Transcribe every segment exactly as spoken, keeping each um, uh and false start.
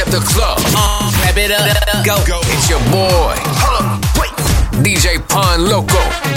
up the club. Uh, Clap it up. Go. Go. It's your boy. Hold up. Wait. D J Pon Loco. Hey!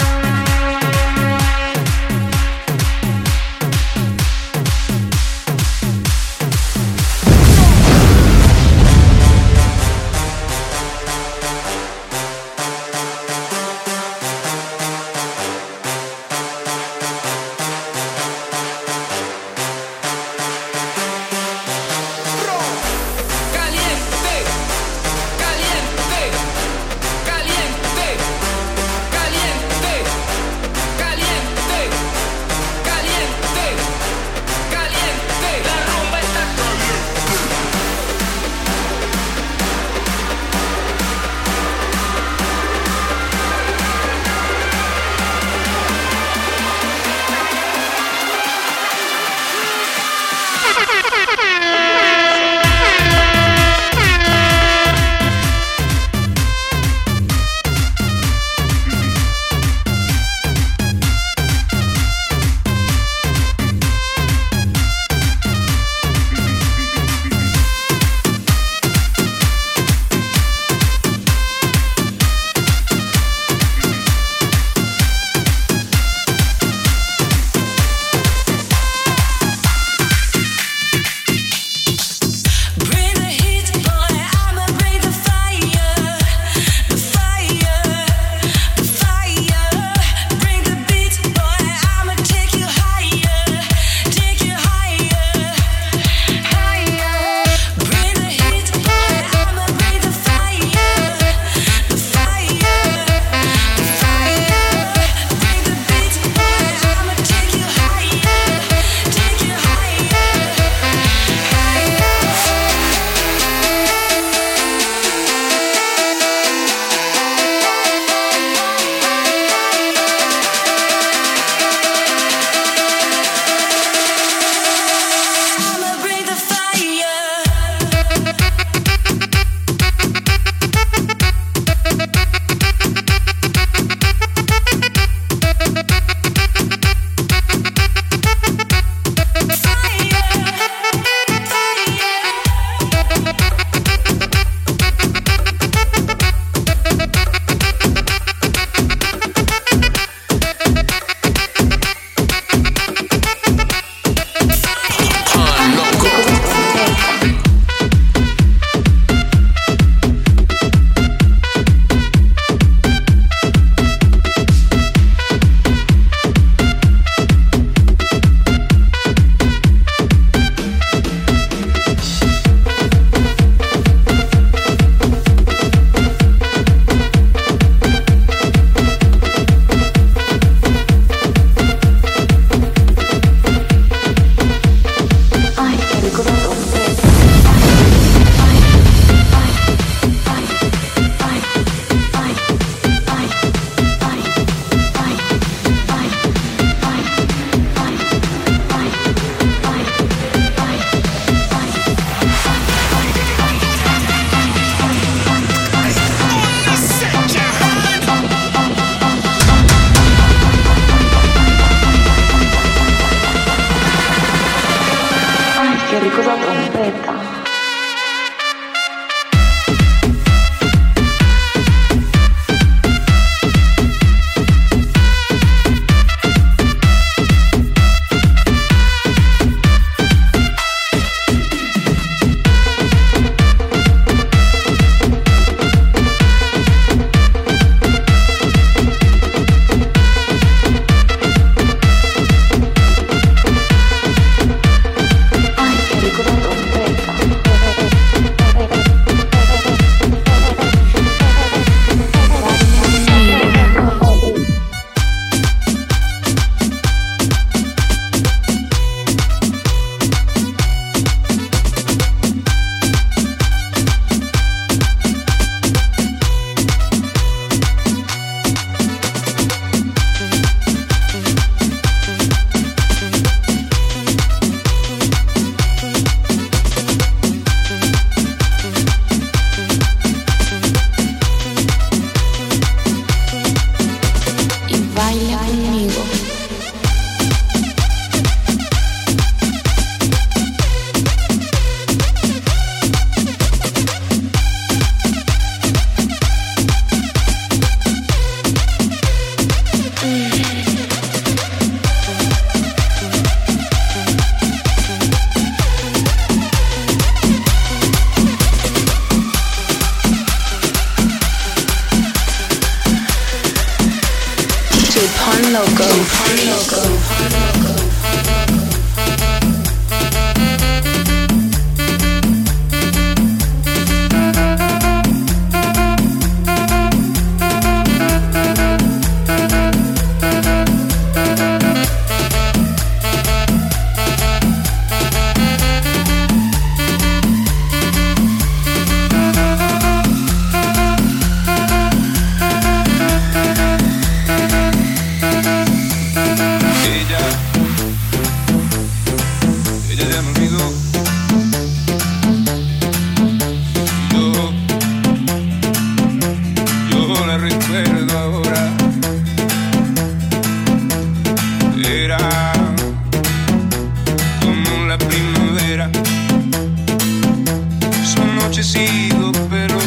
sido, pero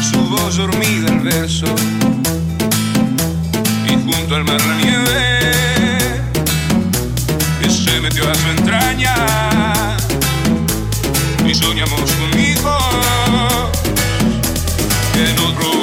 su voz dormida el verso y junto al mar la nieve que se metió a su entraña y soñamos con hijos que nos robó.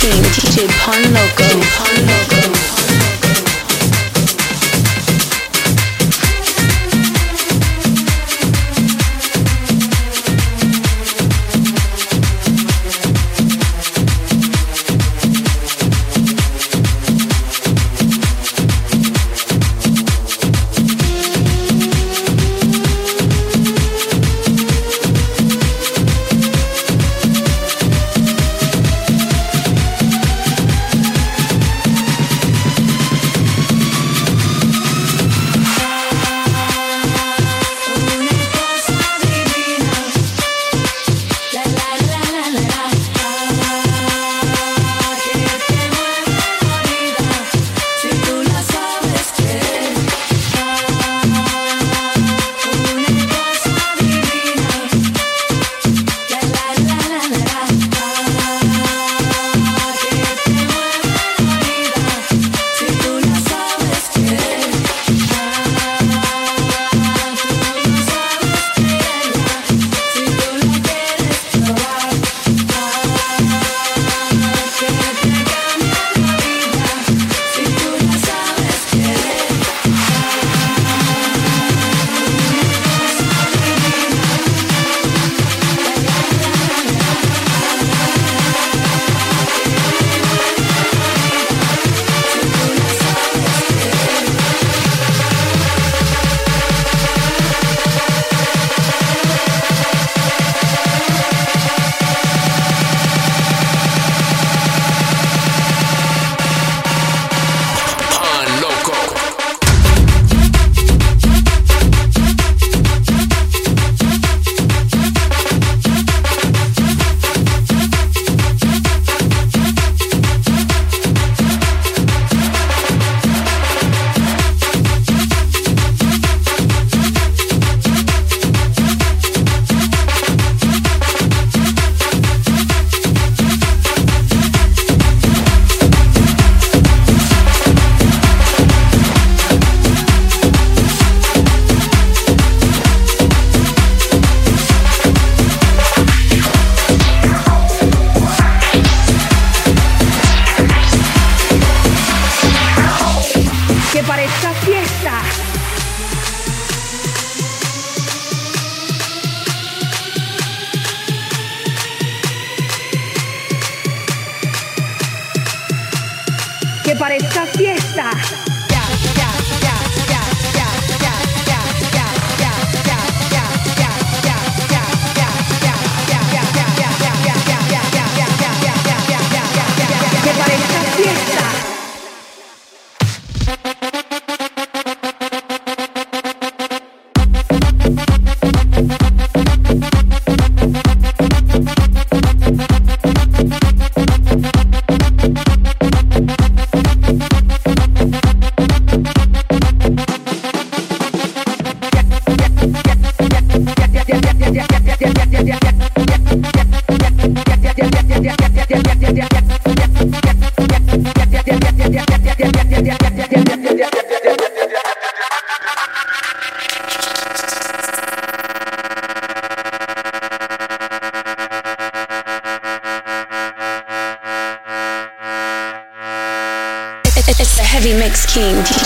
Team D J Pon Loco. Pon Loco. D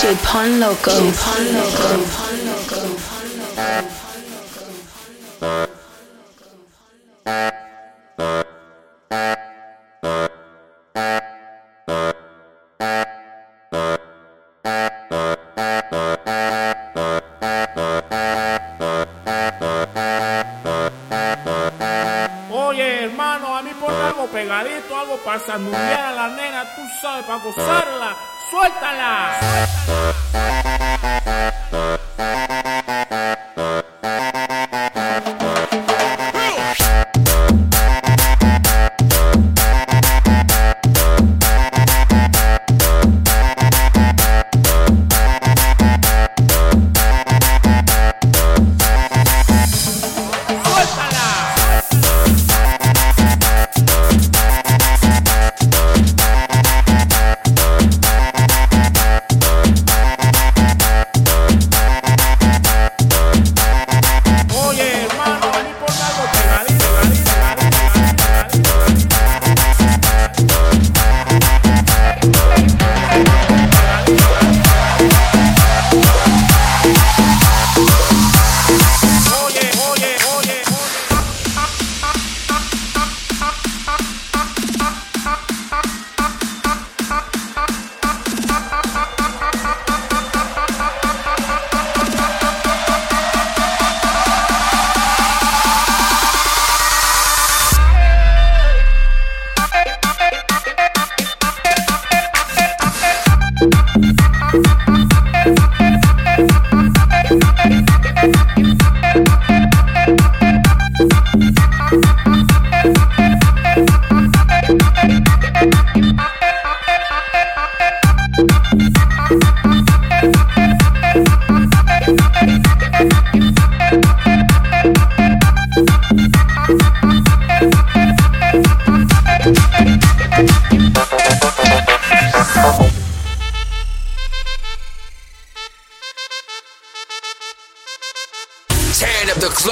J Pon Loco. Pon Loco. Pon Loco. Pon Loco. Oye, hermano, a mí por algo pegadito, algo para sandulear a la nena, tú sabes, para gozarla. ¡Suéltala!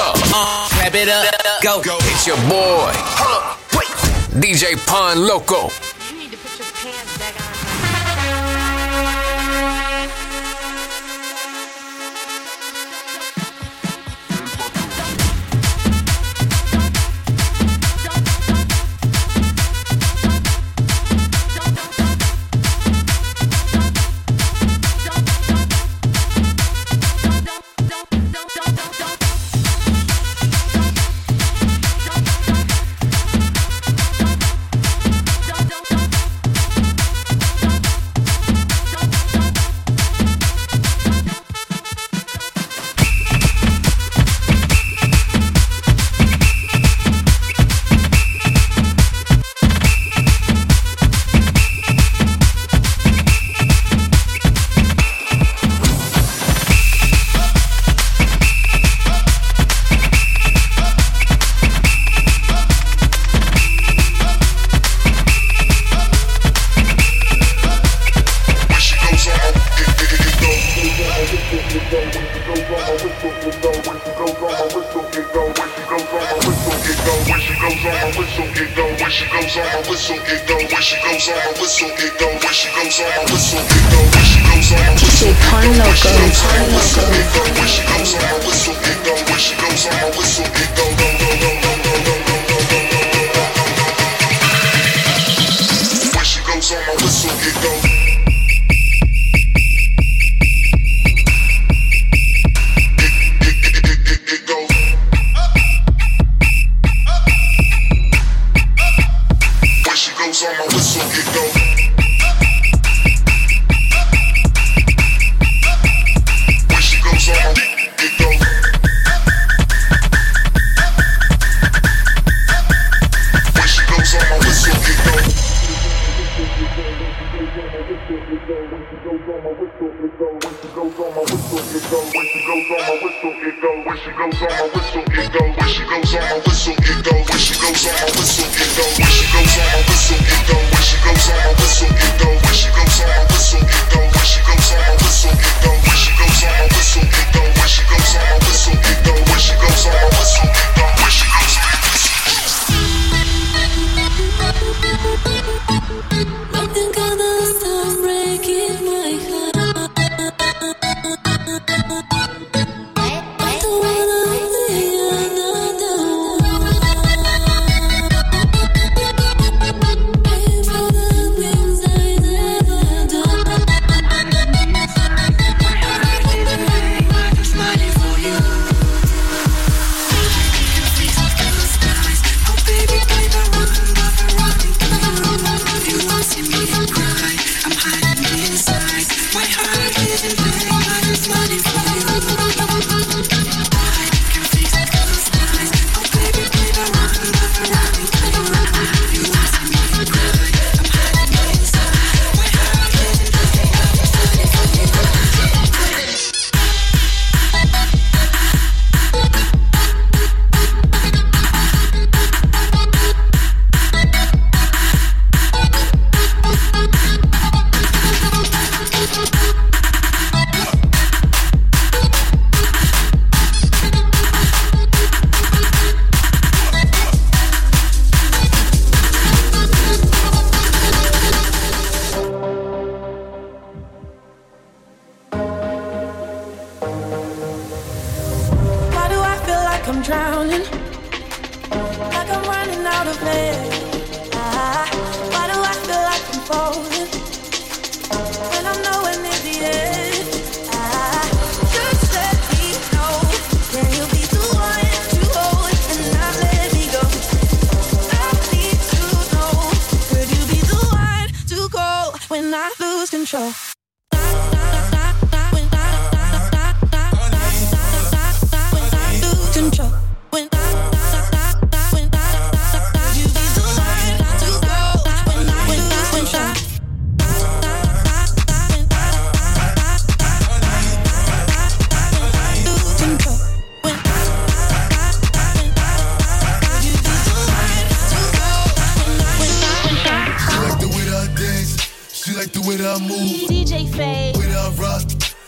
up, uh, clap it up, go. go. It's your boy, hold up, wait, D J Pon Loco. You need to put your pants back on.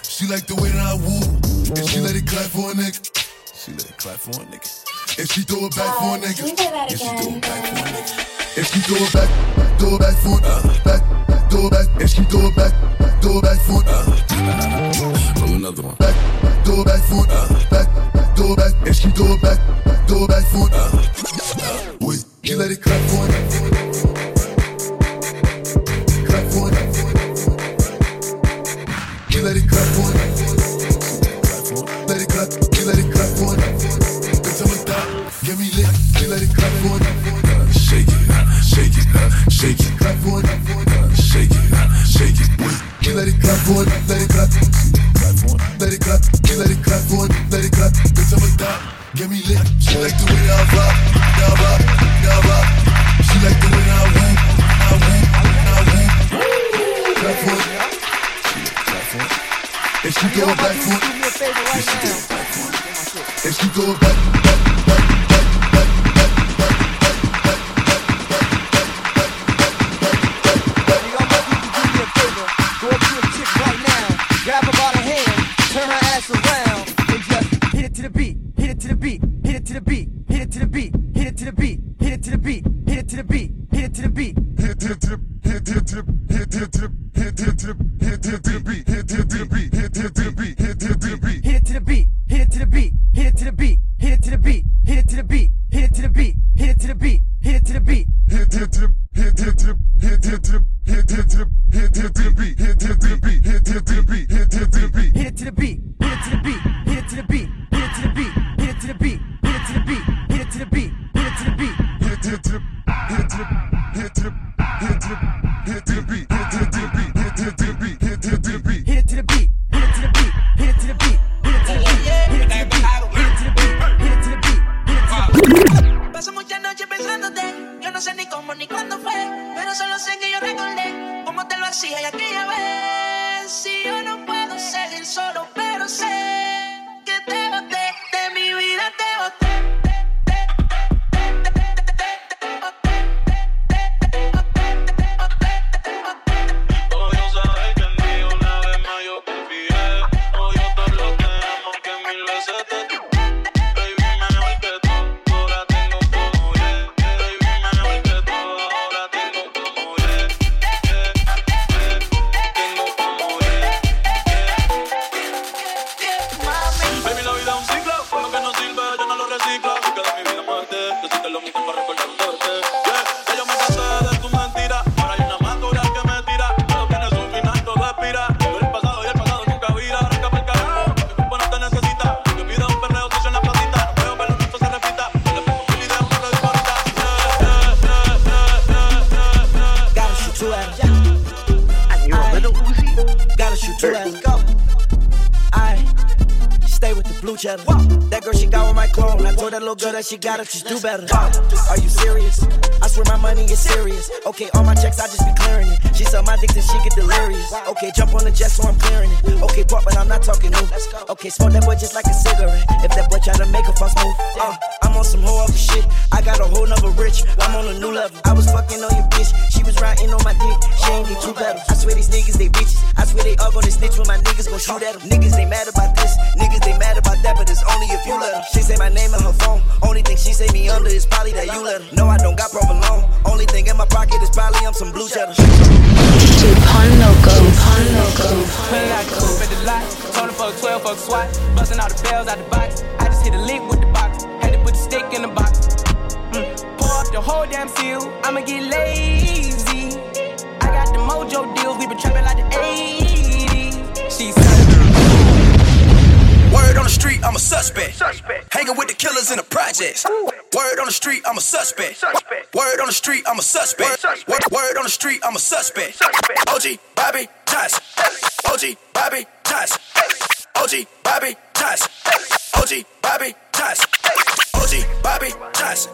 She like the way that I woo, and she let it clap for a next. She let it clap for a nigga. If she do it back for a nigga, if she do it back for a nigga, if she do it back, do it back for it, back, do it back, if she do it back, do it back for it, roll another one, back, do it back for it, back, do it back, if she do it back, do it back for it, boy, you let it clap for it, clap for it, you let it clap for it, let it clap, you let it clap for it. Give me lick, you let it clap for it. Shake it, shake it, shake it, clap for it. Shake it, shake it, you let it clap for it, let it clap, let it clap, you let it clap for it, let it clap. Bitch, I'm a dog. Give me lick, she like the way I rock, I rock, I rock. She like the way I win, I win, I win. Clap for it, clap for it. If she go back for it, if she go back for it, if she go back, back. She got it, she's do better. Are you serious? I swear my money is serious. Okay, all my checks, I just be clearing it. She saw my dick and she get delirious. Okay, jump on the jet so I'm clearing it. Okay, bought but I'm not talking new. Okay, smoke that boy just like a cigarette. If that boy try to make a false move, uh, I'm on some whole other shit. I got a whole nother rich, I'm on a new level. I was fucking on your bitch, she was riding on my dick. She ain't need two pedals. I swear these niggas, they bitches. I swear they all gonna snitch when my niggas gon' shoot at them. Niggas, they mad about this, niggas, they mad about that, but it's only if you let them. She say my name on her phone. Only thing she say me under is probably that you let her. No, I don't got provolone. Only thing in my pocket is probably I'm some blue cheddar. D J Pon Loco, Pon Loco. Play like a spend the lot. Told her for a twelve for a swat. Busting all the bells out the box. I just hit a lick with the box. Had to put the stick in the box. Mm. Pour up the whole damn seal. I'ma get lazy. I got the mojo deals. We been trapping like the eighties. She's word on the street, I'm a suspect. Suspect. Hanging with the killers in the projects. Word on the street, I'm a suspect. Suspect. Word on the street, I'm a suspect. Suspect. Word, word on the street, I'm a suspect. Suspect. O G, Bobby, Josh. O G, Bobby, Josh. O G, Bobby, Josh. O G, Bobby, Josh. O G, Bobby, Josh.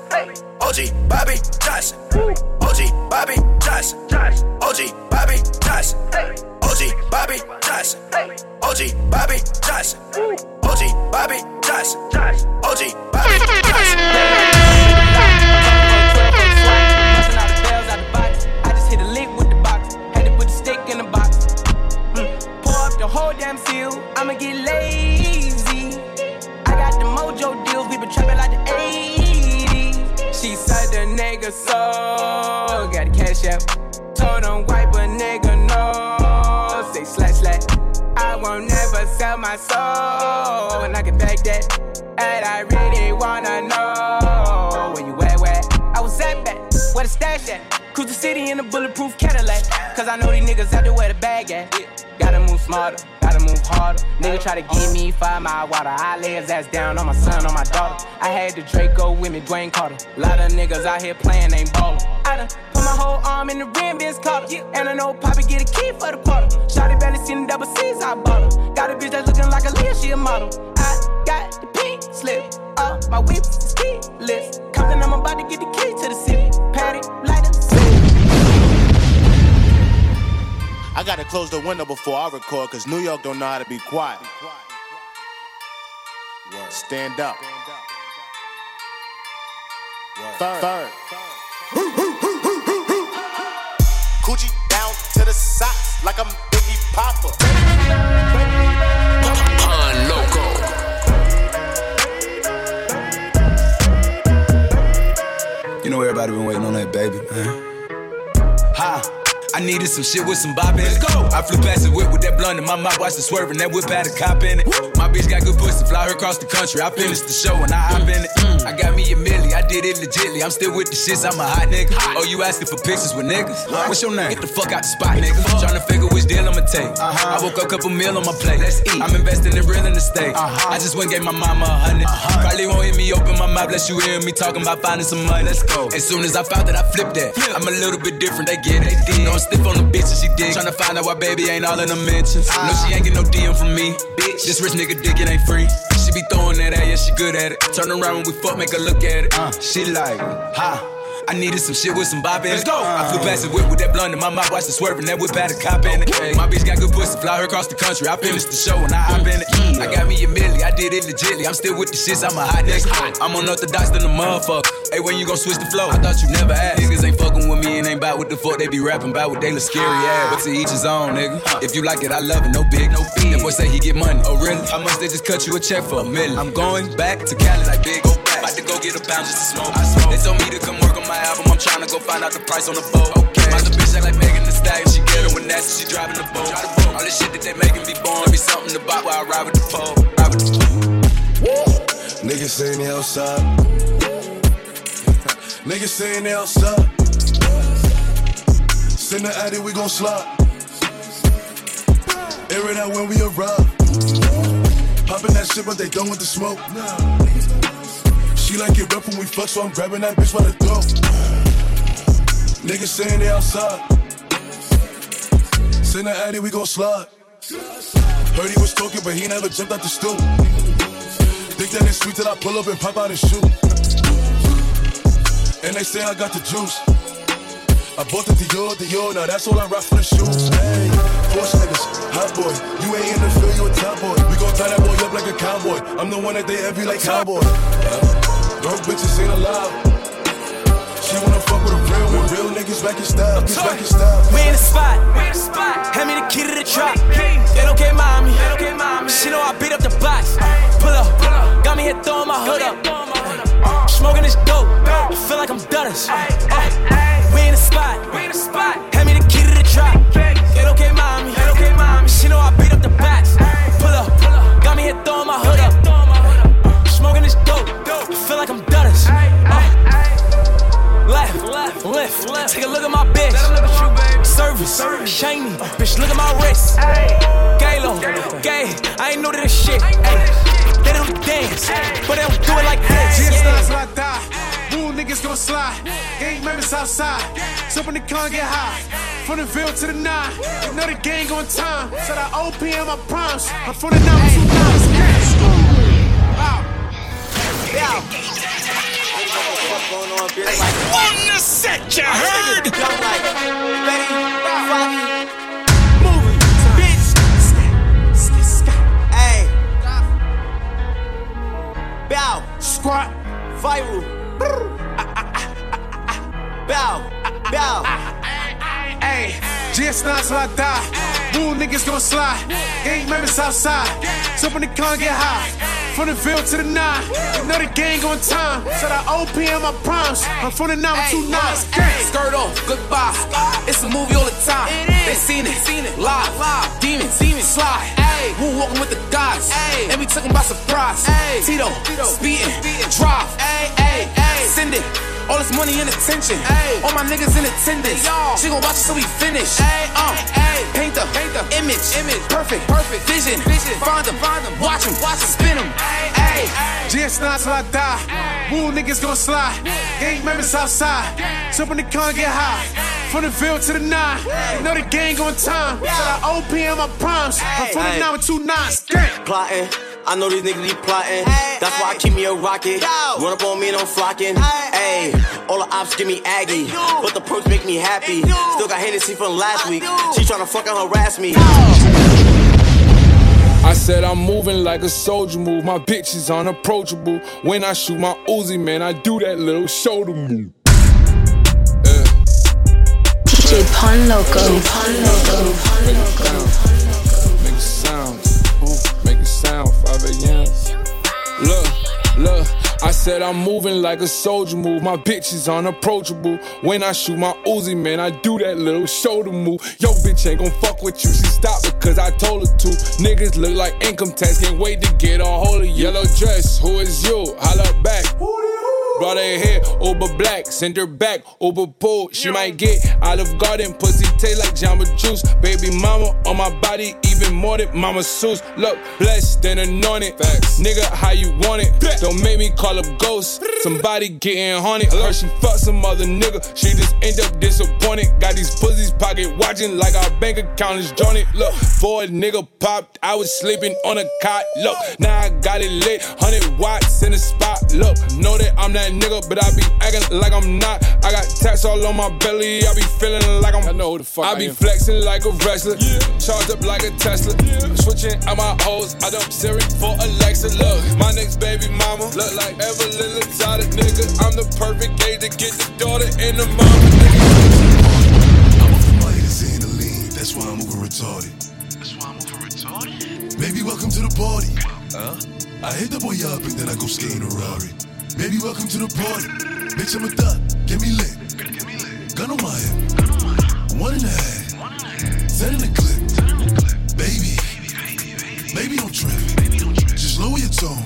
O G, Bobby, Josh. O G, Bobby, Josh. O G, Bobby, Josh. O G, Bobby, Josh. O G, Bobby, Josh. O G, Bobby, Josh. O G, Bobby, Josh. Busting all the bells out the box. I just hit a lick with the box. Had to put the stick in the box. Pour up the whole damn seal. I'ma get lazy. I got the mojo. nigga soul. Got a cash app. Told him wipe a nigga no. Say slash slash. I won't never sell my soul. And I can back that. And I really wanna know where you at, where? I was at back. Where the stash at? Cruise the city in a bulletproof Cadillac. Cause I know these niggas out there where the bag at. Gotta move smarter. Gotta move harder. Nigga try to give me five mile water. I lay his ass down on my son, on my daughter. I had the Draco with me, Dwayne Carter. Lot of niggas out here playing, ain't ballin'. I done put my whole arm in the rim, Vince Carter. And I know Poppy get a key for the quarter. Shawty barely seen the double C's, I bought her. Got a bitch that's looking like a Leah, she a model. I got the pink slip up, my whip is keyless. Compton, I'm about to get the key to the city. Patty, light up the city. I gotta close the window before I record, cause New York don't know how to be quiet. Stand up. Third. Third. Coochie down to the socks like I'm Biggie Papa. Pon Loco. You know everybody been waiting on that baby, man. Ha! I needed some shit with some bop in it. I flew past the whip with that blunt in my mouth, watched it swerving. That whip had a cop in it. My bitch got good pussy, fly her across the country. I finished the show and I hop in it. I got me a milli, I did it legitly. I'm still with the shits, I'm a hot nigga. Oh, you asking for pictures with niggas? What's your name? Get the fuck out the spot, nigga. Tryna figure which deal I'ma take. I woke up, couple meal on my plate. Let's eat. I'm investing in real in the state. I just went gave my mama a hundred. Probably won't hear me open my mouth, bless you hear me talking about finding some money. Let's go. As soon as I found that, I flipped that. I'm a little bit different, they get it. They did. Stiff on the bitch and she dick. Tryna find out why baby ain't all in the mentions. No, she ain't get no D M from me. Bitch, this rich nigga dick, it ain't free. She be throwing that at, yeah, she good at it. Turn around when we fuck, make her look at it. Uh, she like, ha. I needed some shit with some bop in it. Let's go. I flew past the whip with that blunt in my mouth, watched it swerving. That whip had a cop in it. Hey, my bitch got good pussy, fly her across the country. I finished the show and I hop in it. I got me a milli, I did it legitly. I'm still with the shits, I'm a hot nigga. I'm unorthodox than a motherfucker. Hey, when you gon' switch the flow? I thought you never asked. Niggas ain't fucking with me and ain't bout what the fuck they be rapping bout with. They look scary ass, but to each his own, nigga. If you like it, I love it. No big, no big. That boy say he get money. Oh really? How much they just cut you a check for a million? I'm going back to Cali like big. Go back. About to go get a pound just to smoke. I smoke. They told me to come work on my album, I'm tryna go find out the price on the boat. Okay. My bitch act like Megan Thee Stallion, she get her when that's so she driving the boat. All this shit that they making be born, be something to buy while I ride with the pole. Ride with the pole. Niggas saying they outside. Niggas saying they outside. Send the addy, we gon' slide. Air it out when we arrive. Popping that shit, but they done with the smoke. She like it rough when we fuck, so I'm grabbing that bitch by the throat. Niggas saying they outside. Send the addy, we gon' slide. Heard he was talking, but he never jumped out the stool. Think that it's sweet till I pull up and pop out and shoot. And they say I got the juice. I bought the Dior, Dior, now that's all I rock for the shoes. Hey, Porsche niggas, hot boy. You ain't in the field, you a top boy. We gon' tie that boy up like a cowboy. I'm the one that they envy like cowboy. Broke bitches ain't allowed. She wanna fuck with a real one. Real niggas back in style, niggas back in style. We in the spot, we in the spot. Hand me the key to the trap. They don't care, mommy. She know I beat up the box. Pull up, got me here throwing my hood up. Smoking this dope, I feel like I'm Dutters. We in the spot, we in the spot. Hand me the key to the trap. They don't care, mommy. She know I beat up the box. Pull up, got me here throwing my hood up. Smoking this dope, I feel like I'm Dutters. Uh, left, left, left, left. Take a look at my bitch. Service, service, shiny. Uh, bitch, look at my wrist. Galo, gay. I ain't new to this shit. Ay. They don't dance, but they don't do it like this. G-Stars like that. Woo, niggas gon' slide. Gang members outside. Jump in the car, get high. From the Ville to the nine, you know the gang on time. So the O P M, I promise. I'm from the nine two nines. Yeah. I don't know what's going on, bitch. Like, what in the set you heard? Y'all like, Betty, Rocky, movie, bitch. Scat, scat, scat. Hey. Bow, squat, viral. Bow, bow. Hey, G S nines till I die. Woo, niggas gon' slide. Gang members outside. Jump in the car, get high. from the field to the nine. Know the gang on time. Said I O P M my promise. I'm from the nine two nine. Skirt off, goodbye. It's a movie all the time. They seen it, seen it live. Demons, demons slide. Who walking with the gods? And we took them by surprise. Tito, speeding, drive. Send it. All this money and attention. All my niggas in attendance. She gon' watch it till we finish. Uh, paint the image, perfect, perfect vision. Find them, find them, watch them, watch them, spin them. G S nine till I die. Woo niggas gon' slide. Gang members outside. Jump in the car and get high. From the field to the nine. Know the gang on time. Shout out O P M my primes. I'm from the nine with two nines. Plotting. I know these niggas be plotting. That's why I keep me a rocket. Run up on me and I'm flocking. Ayy, all the ops give me Aggie, but the perks make me happy. Still got Hennessy from last week. She tryna fucking harass me. I said I'm moving like a soldier move. My bitch is unapproachable. When I shoot my Uzi, man, I do that little shoulder move. D J Pon Loco. Pon Loco. Pon Loco. Make a sound. Make a sound. five a m Look, look, I said I'm moving like a soldier move. My bitch is unapproachable. When I shoot my Uzi, man, I do that little shoulder move. Yo, bitch ain't gon' fuck with you. She stopped because I told her to. Niggas look like income tax. Can't wait to get a hold of you. Yellow dress, who is you? Holla back. Brought her here, Uber Black, send her back, Uber Pool. She might get Olive Garden, pussy taste like Jamba Juice. Baby mama on my body, even more than Mama Seuss. Look, blessed and anointed. Facts. Nigga, how you want it? Blech. Don't make me call up ghosts. Somebody getting haunted. Her, she fucked some other nigga. She just end up disappointed. Got these pussies pocket watching like our bank account is jointed. Look, for a nigga popped, I was sleeping on a cot. Look, now I got it lit, one hundred watts in the spot. Look, know that I'm not nigga, but I be acting like I'm not. I got tats all on my belly. I be feeling like I'm. I know who the fuck I, I be am. Flexing like a wrestler. Yeah. Charged up like a Tesla. Yeah. Switching out my O's. I dump Siri for Alexa. Look, my next baby mama look like Evelyn Lezotte, nigga. I'm the perfect gay to get the daughter and the mama, nigga. I'm off the money to see in the lean. That's why I'm moving retarded. That's why I'm moving retarded. Baby, welcome to the party. Huh? I hit the boy up and then I go skating a Rari. Baby, welcome to the party. Bitch, I'm a thot. Get me lit. Gun on my head. One and a half. Ten in the clip. Baby. Baby, don't trip. Just lower your tone.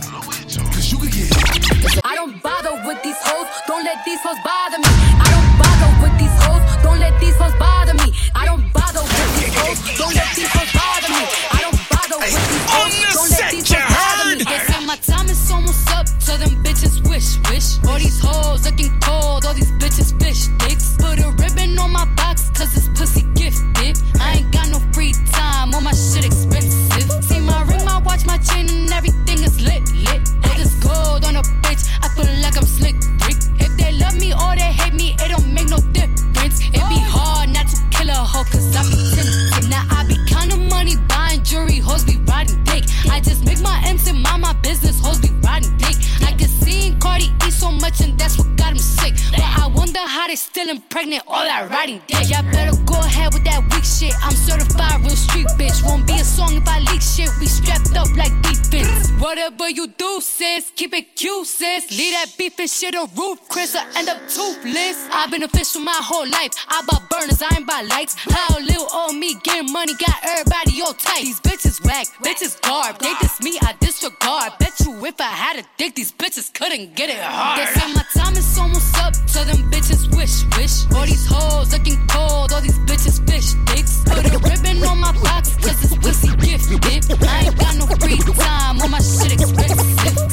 Cause you can get hit. I don't bother with these hoes. Don't let these hoes bother me. I don't bother with these hoes. Don't let these hoes bother me. I don't bother with these hoes. Don't let these hoes bother me. I don't bother with these hoes. Don't let these hoes bother me. Guess how my time is almost up. So them bitches wish, wish. All these hoes looking cold, all these bitches fish dicks. Put a ribbon on my box, cause this pussy gifted. I ain't got no free time, all my shit expensive. See my ring, my watch, my chain, and everything is lit, lit. All this gold on a bitch, I feel like I'm slick, brick. If they love me or they hate me, it don't make no difference. It be hard not to kill a hoe, cause I be tempted. Now I be counting money, buying jewelry, hoes be riding dick. I just make my M's and mind my business, hoes be riding dick. I can see Cardi eat so much and that's what got him sick. But I wonder how they still impregnate all that riding dick. Y'all better go ahead with that weak shit. I'm certified real street bitch. Won't be a song if I leak shit. We strapped up like defense. Whatever you do, sis, keep it cute, sis. Leave that beef and shit on roof, Chris, I end up toothless. I've been official my whole life. I buy burners, I ain't buy lights. How little old me getting money got everybody all tight. These bitches whack, bitches garb. They diss me, I disregard. Bet you if I had a dick, these bitches couldn't get it hard. They say my time is almost up, so them bitches wish, wish. All these hoes looking cold, all these bitches fish dicks. Put a ribbon on my box, cause it's pussy gifted. I ain't got no free time, all my shit expensive.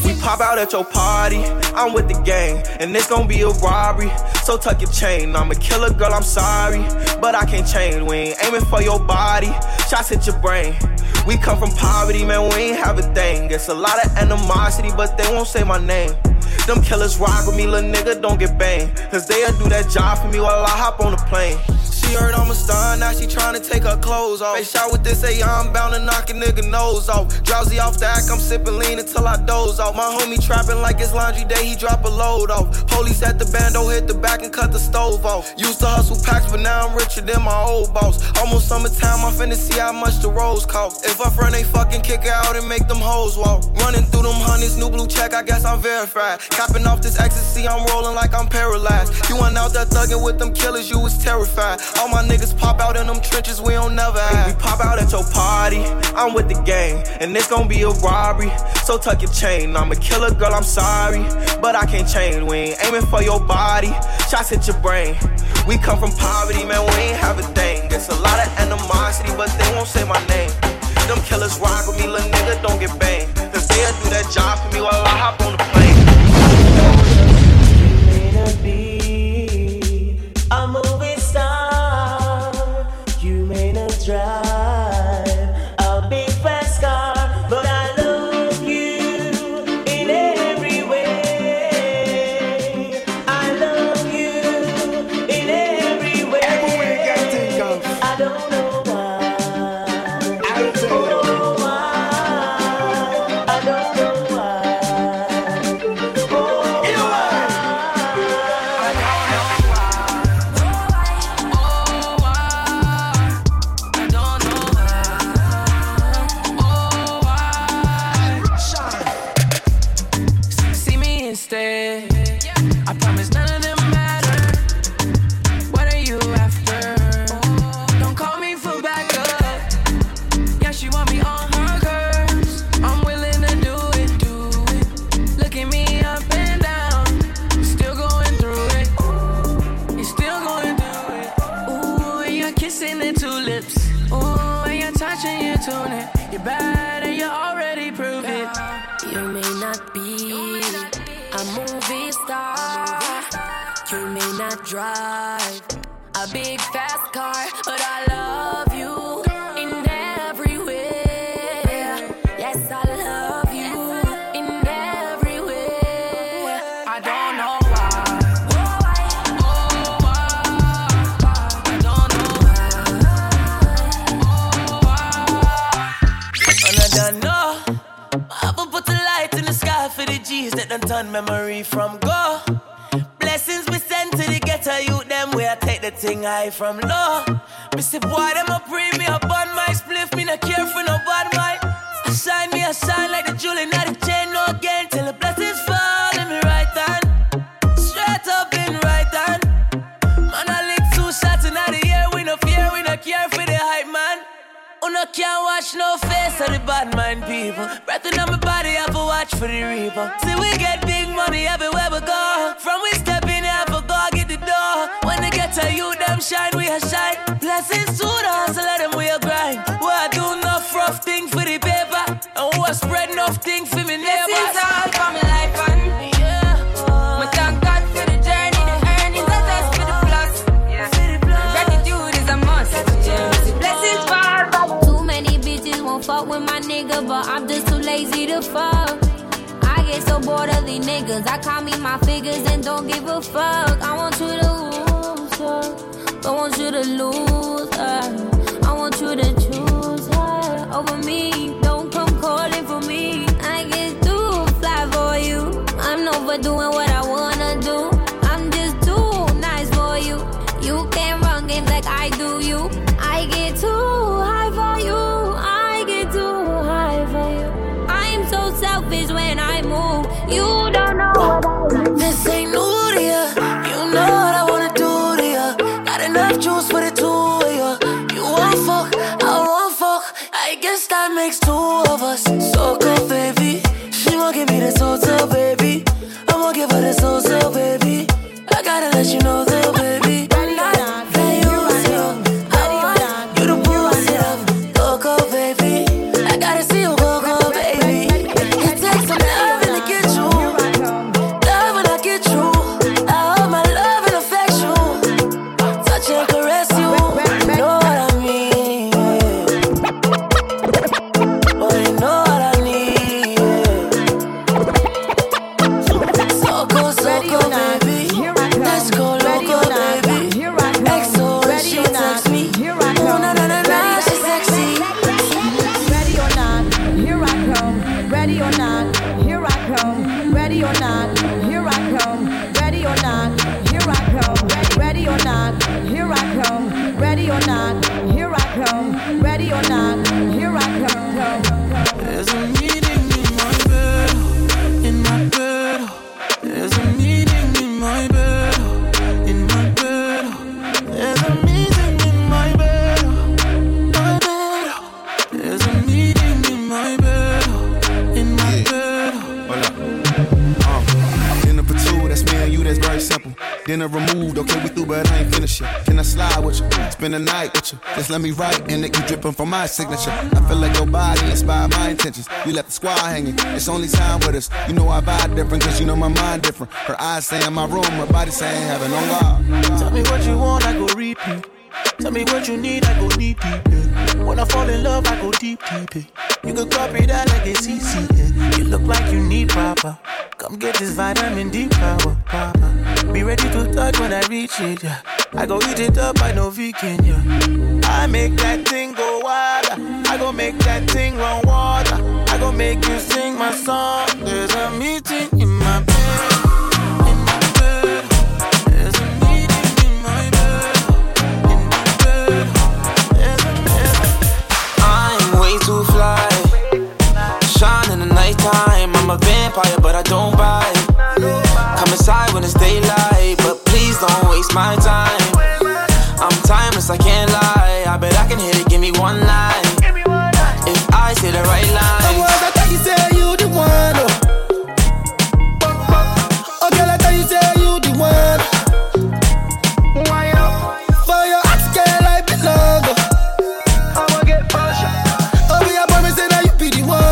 We pop out at your party, I'm with the gang, and it's gon' be a robbery, so tuck your chain. I'm a killer, girl, I'm sorry, but I can't change. We ain't aiming for your body, shots hit your brain. We come from poverty, man, we ain't have a thing. It's a lot of animosity, but they won't say my name. Them killers rock with me, little nigga, don't get banged. Cause they'll do that job for me while I hop on the plane. She She heard I'm a star, now she tryna take her clothes off. They shot with this A I, I'm bound to knock a nigga nose off. Drowsy off the act, I'm sippin' lean until I doze off. My homie trappin' like it's laundry day, he drop a load off. Police at the bando, hit the back and cut the stove off. Used to hustle packs, but now I'm richer than my old boss. Almost summertime, I'm finna see how much the rose cost. If I front, they fucking kick her out and make them hoes walk. Running through them hundreds, new blue check, I guess I'm verified. Copping off this ecstasy, I'm rolling like I'm paralyzed. You went out there thugging with them killers, you was terrified. All my niggas pop out in them trenches, we don't never hide. We pop out at your party, I'm with the gang, and it's gon' be a robbery, so tuck your chain. I'm a killer, girl, I'm sorry, but I can't change. We ain't aiming for your body, shots hit your brain. We come from poverty, man, we ain't have a thing. It's a lot of animosity, but they won't say my name. Them killers rock with me, lil' nigga, don't get banged. Cause they'll do that job for me while I hop on the plane. From low, me say boy them a bring me up on my spliff. Me not care for no bad mind. I shine me, I shine like the jewel in the chain. No gain till the blessings fall in me right hand, straight up in right hand. Man I lick two shots in the air. We no fear, we no care for the hype man. We no can't watch no face of the bad mind people. Breathing on my body, I have to watch for the reaper. See we get big money everywhere we go. From we step in, I have to go get the door. Tell you them shine, we a shine. Blessings to the hustle, them we a grind. Well, I do enough rough thing for the paper, and we spread enough thing for me neighbors. This is all for my life, and yeah, we thank God for the journey, the earnings, the test for the plus. Gratitude is a must. Blessings for too many bitches won't fuck with my nigga, but I'm just too lazy to fuck. I get so bored of these niggas, I call me my figures and don't give a fuck. I want you to. I want you to lose her. I want you to choose her over me. Don't come calling for me. I get too fly for you. I'm overdoing what I wanna do. I'm just too nice for you. You can't run games like I do you. I get too high for you. I get too high for you. I'm so selfish when I move. You don't know what I like. This ain't new to ya. You know what I wanna do. Juice for the two of you. You won't fuck, I won't fuck. I guess that makes two of us. So good, baby. She won't give me the total, baby. I won't give her the total, baby. I gotta let you know that, baby. Let's go, it simple. Dinner removed, okay, we through, but I ain't finished yet. Can I slide with you? Spend the night with you. Just let me write, and it keep dripping from my signature. I feel like your body inspired my intentions. You left the squad hanging, it's only time with us. You know I vibe different, cause you know my mind different. Her eyes say in my room, her body saying heaven on God. Tell me what you want, I go repeat. Tell me what you need, I go deep, deep, yeah. When I fall in love, I go deep, deep, yeah. You can copy that like it's easy, yeah. You look like you need proper. Come get this vitamin D power, proper. Be ready to touch when I reach it, yeah. I go eat it up, I no vegan, yeah. I make that thing go wilder. I go make that thing run water. I go make you sing my song. There's a meeting in my bed. I'm a vampire, but I don't bite. Come inside when it's daylight, but please don't waste my time. I'm timeless, I can't lie. I bet I can hit it, give me one night. If I say the right line. Oh, words, I thought you said you the one. Oh, oh girl, I thought you said you the one. For your ex, girl, I belong. I'ma get pushed. Oh, we are me say that you be the one.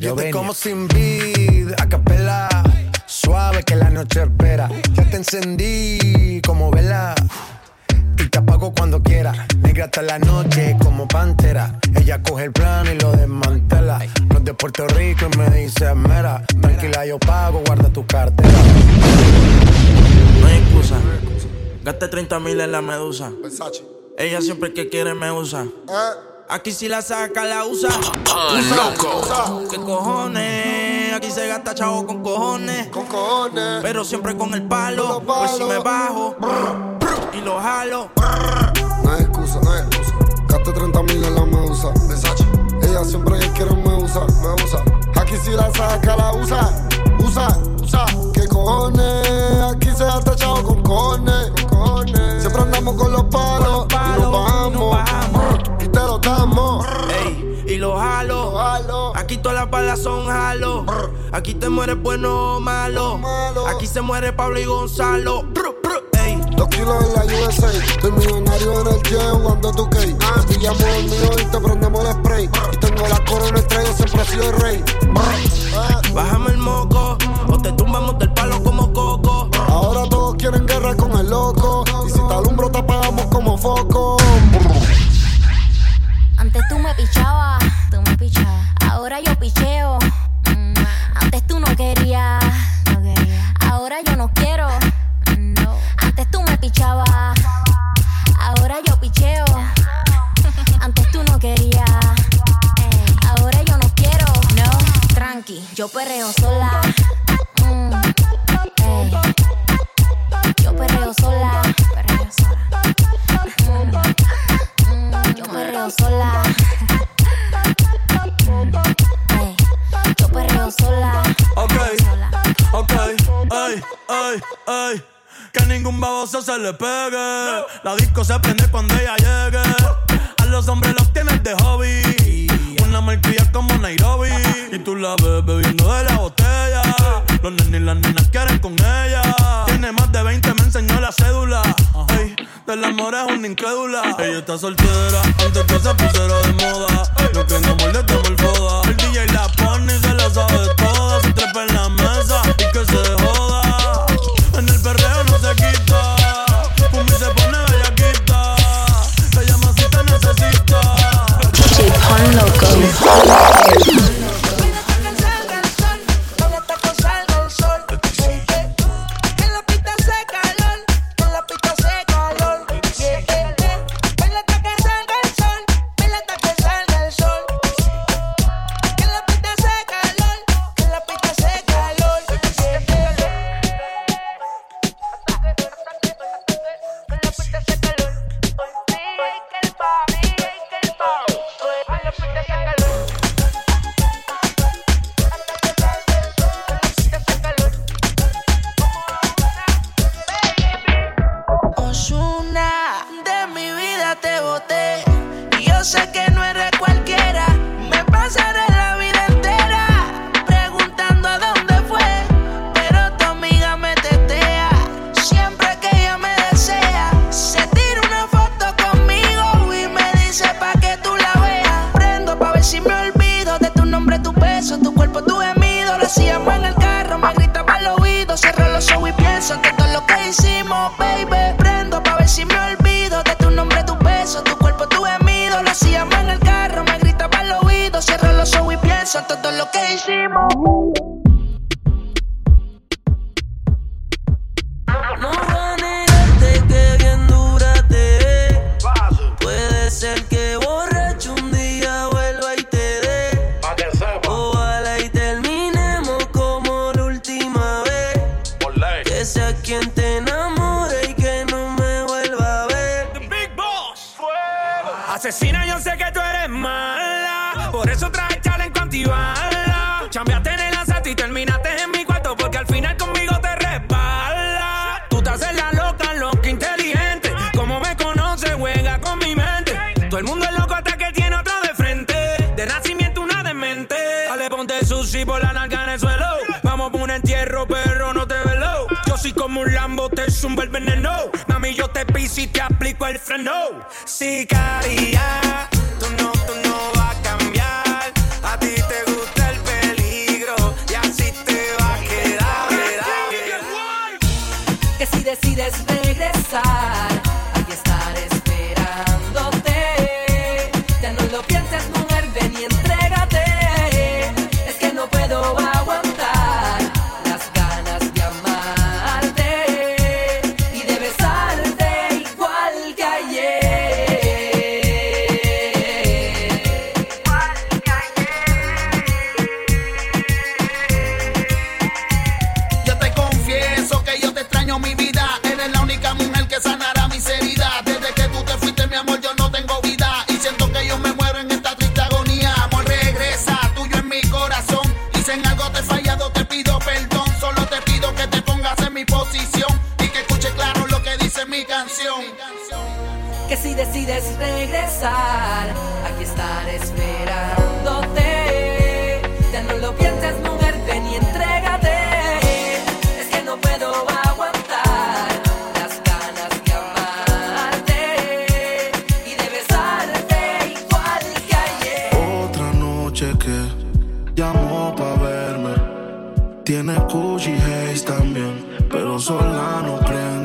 Yo te como sin vid, a capela, suave que la noche espera. Ya te encendí como vela y te apago cuando quiera. Negra hasta la noche como pantera. Ella coge el plano y lo desmantela. No es de Puerto Rico y me dice mera. Tranquila yo pago, guarda tu cartera. No hay excusa. Gasté treinta mil en la medusa. Ella siempre que quiere me usa. Aquí si la saca, la usa. Pon Loco. ¿Qué cojones? Aquí se gasta chavo con cojones. Con cojones. Pero siempre con el palo. Por si me bajo. Brr, brr, y lo jalo. Brr. No hay excusa, no hay excusa. Gaste treinta mil en la medusa. Versace. Ella siempre que quiere me usa, me usa. Aquí si la saca, la usa. Usa, usa. ¿Qué cojones? Aquí se gasta chavo con cojones. Con cojones. Siempre andamos con los palos. Con los palos y nos bajamos. Y nos bajamos. Brr. Ey, y lo jalo. lo jalo. Aquí todas las balas son jalo. Brr. Aquí te mueres bueno o malo. malo. Aquí se muere Pablo y Gonzalo. Brr, brr. Ey. Dos kilos en la U S A. Soy millonario en el jet jugando tu cake. Ah. Pillamos el mío y te prendemos el spray. Brr. Y tengo la corona estrella, siempre he sido el rey. Ah. Bájame el moco o te tumbamos del palo como coco. Ahora todos quieren guerra con el loco. Y si te alumbro te apagamos como sofoco. Antes tú me pichabas, tú me pichabas. Ahora yo picheo. Mm. Antes tú no querías, no quería. Ahora yo no quiero. No. Antes tú me pichabas, ahora yo picheo. Antes tú no querías, ahora yo no quiero. No, tranqui, yo perreo sola. Mm. Ey. Yo perreo sola, perreo sola. Mm. Mm. Yo perreo sola. Ey. Yo perreo sola. Okay, okay, ay, ay, ay. Que ningún baboso se le pegue. La disco se prende cuando ella llegue. A los hombres los tienes de hobby. Una marquilla como Nairobi. Y tú la ves bebiendo de la botella. Los nenes y las nenas quieren con ella. Tiene más de veinte, me enseñó la cédula. Ey, del amor es una incrédula. Ella está soltera, antes que se pusiera de moda. Lo que no muerde está por foda. El D J la pone y se la sabe toda. Se trepa en la mesa y que se joda. En el perreo no se quita. Pumi se pone bellaquita. Se llama si te necesita. D J Pon Loco. Asesina, yo sé que tú eres mala, por eso traje challenge con antibala. Chambeaste en el asalto y terminaste en mi cuarto, porque al final conmigo te resbala. Tú te haces la loca, loca inteligente, como me conoces juega con mi mente. Todo el mundo es loco hasta que tiene otro de frente, de nacimiento una demente. Dale, ponte sushi por la nalga en el suelo, vamos por un entierro pero no te velo. Yo soy como un Lambo, te zumba el veneno. Mami, yo te piso y te aplico el freno. Sicaria, tú no, tú no vas a cambiar. A ti te gusta el peligro y así te va a quedar, quedar, quedar. Que si decides regresar, hay que estar esperándote. Ya no lo pienses, mujer, ven y entrégate. Es que no puedo aguantar las ganas de amarte y de besarte igual que ayer. Que si decides regresar, aquí estaré esperándote. Ya no lo pienses, mujer, ven y entrégate. Es que no puedo aguantar las ganas de amarte y de besarte igual que ayer. Otra noche que llamó pa' verme. Tiene Gucci Haze también, pero sola no prende.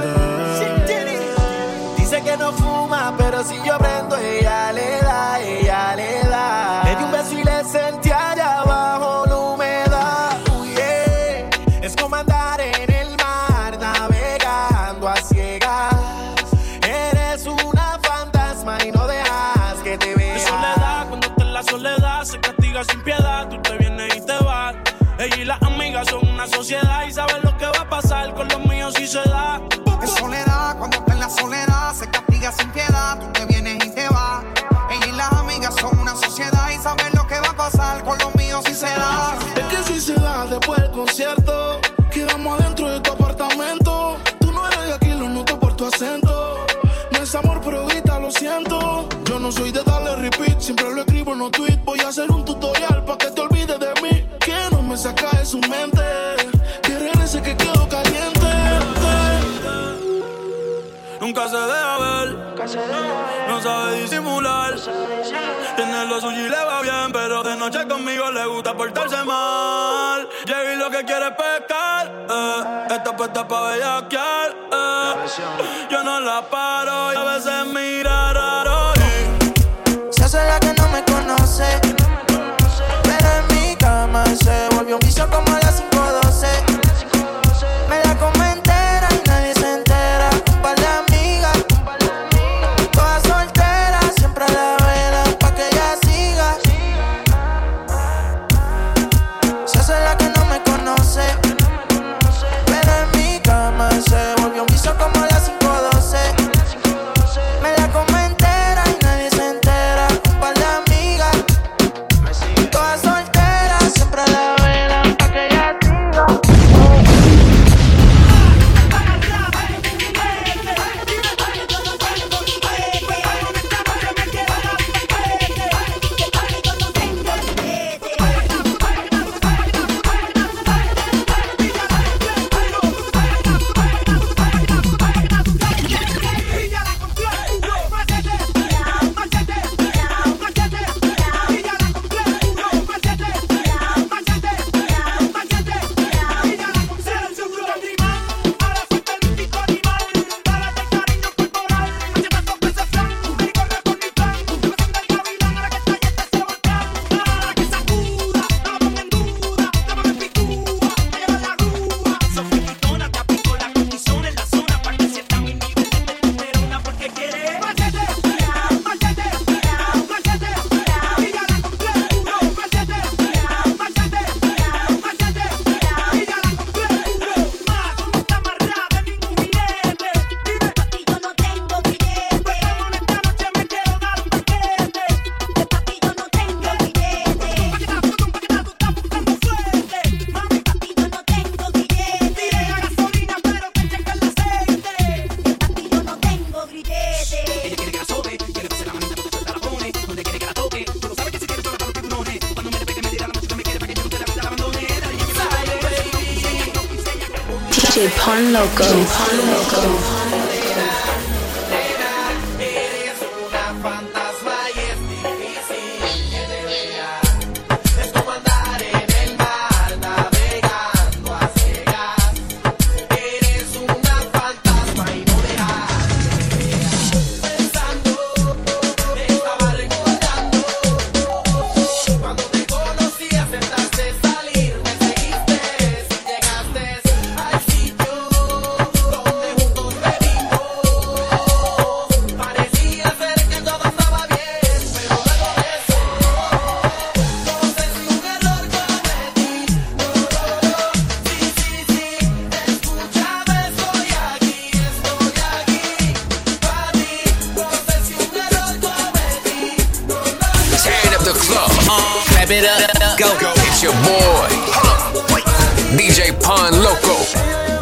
Que no fuma. más, pero si yo prendo, ella le da, ella le da. Le di un beso y le sentí allá abajo la humedad. Oh yeah, es como andar en el mar, navegando a ciegas. Eres una fantasma y no dejas que te vea. Mi soledad, cuando está en la soledad, se castiga sin piedad. Tú te vienes y te vas. Ella y las amigas son una sociedad y saben lo que va a pasar con los míos si se da. Es soledad, cuando está en la soledad, se castiga sin piedad, tú te vienes y te vas. Ella y las amigas son una sociedad y saben lo que va a pasar con los míos si se da. Es que si se da después del concierto, quedamos adentro de tu apartamento. Tú no eres de aquí, lo noto por tu acento. No es amor, pero ahorita lo siento. Yo no soy de darle repeat, siempre lo escribo en los tweets. Voy a hacer un tutorial pa' que te olvides de mí. Que no me saca de su mente, que regrese que quedo caliente. Nunca se deja ver, no sabe disimular. Tiene lo suyo y le va bien, pero de noche conmigo le gusta portarse mal. Llegué lo que quiere es pescar, eh. Está puesta pa' bellaquear, eh. Yo no la paro y a veces mira raro. Se hace la que no me conoce, pero en mi cama se volvió un vicio como a las cinco doce. Me la comí entera y nadie se entera. D J Pon Loco. Pon Loco. It up, go, go, it's your boy, D J Pon Loco.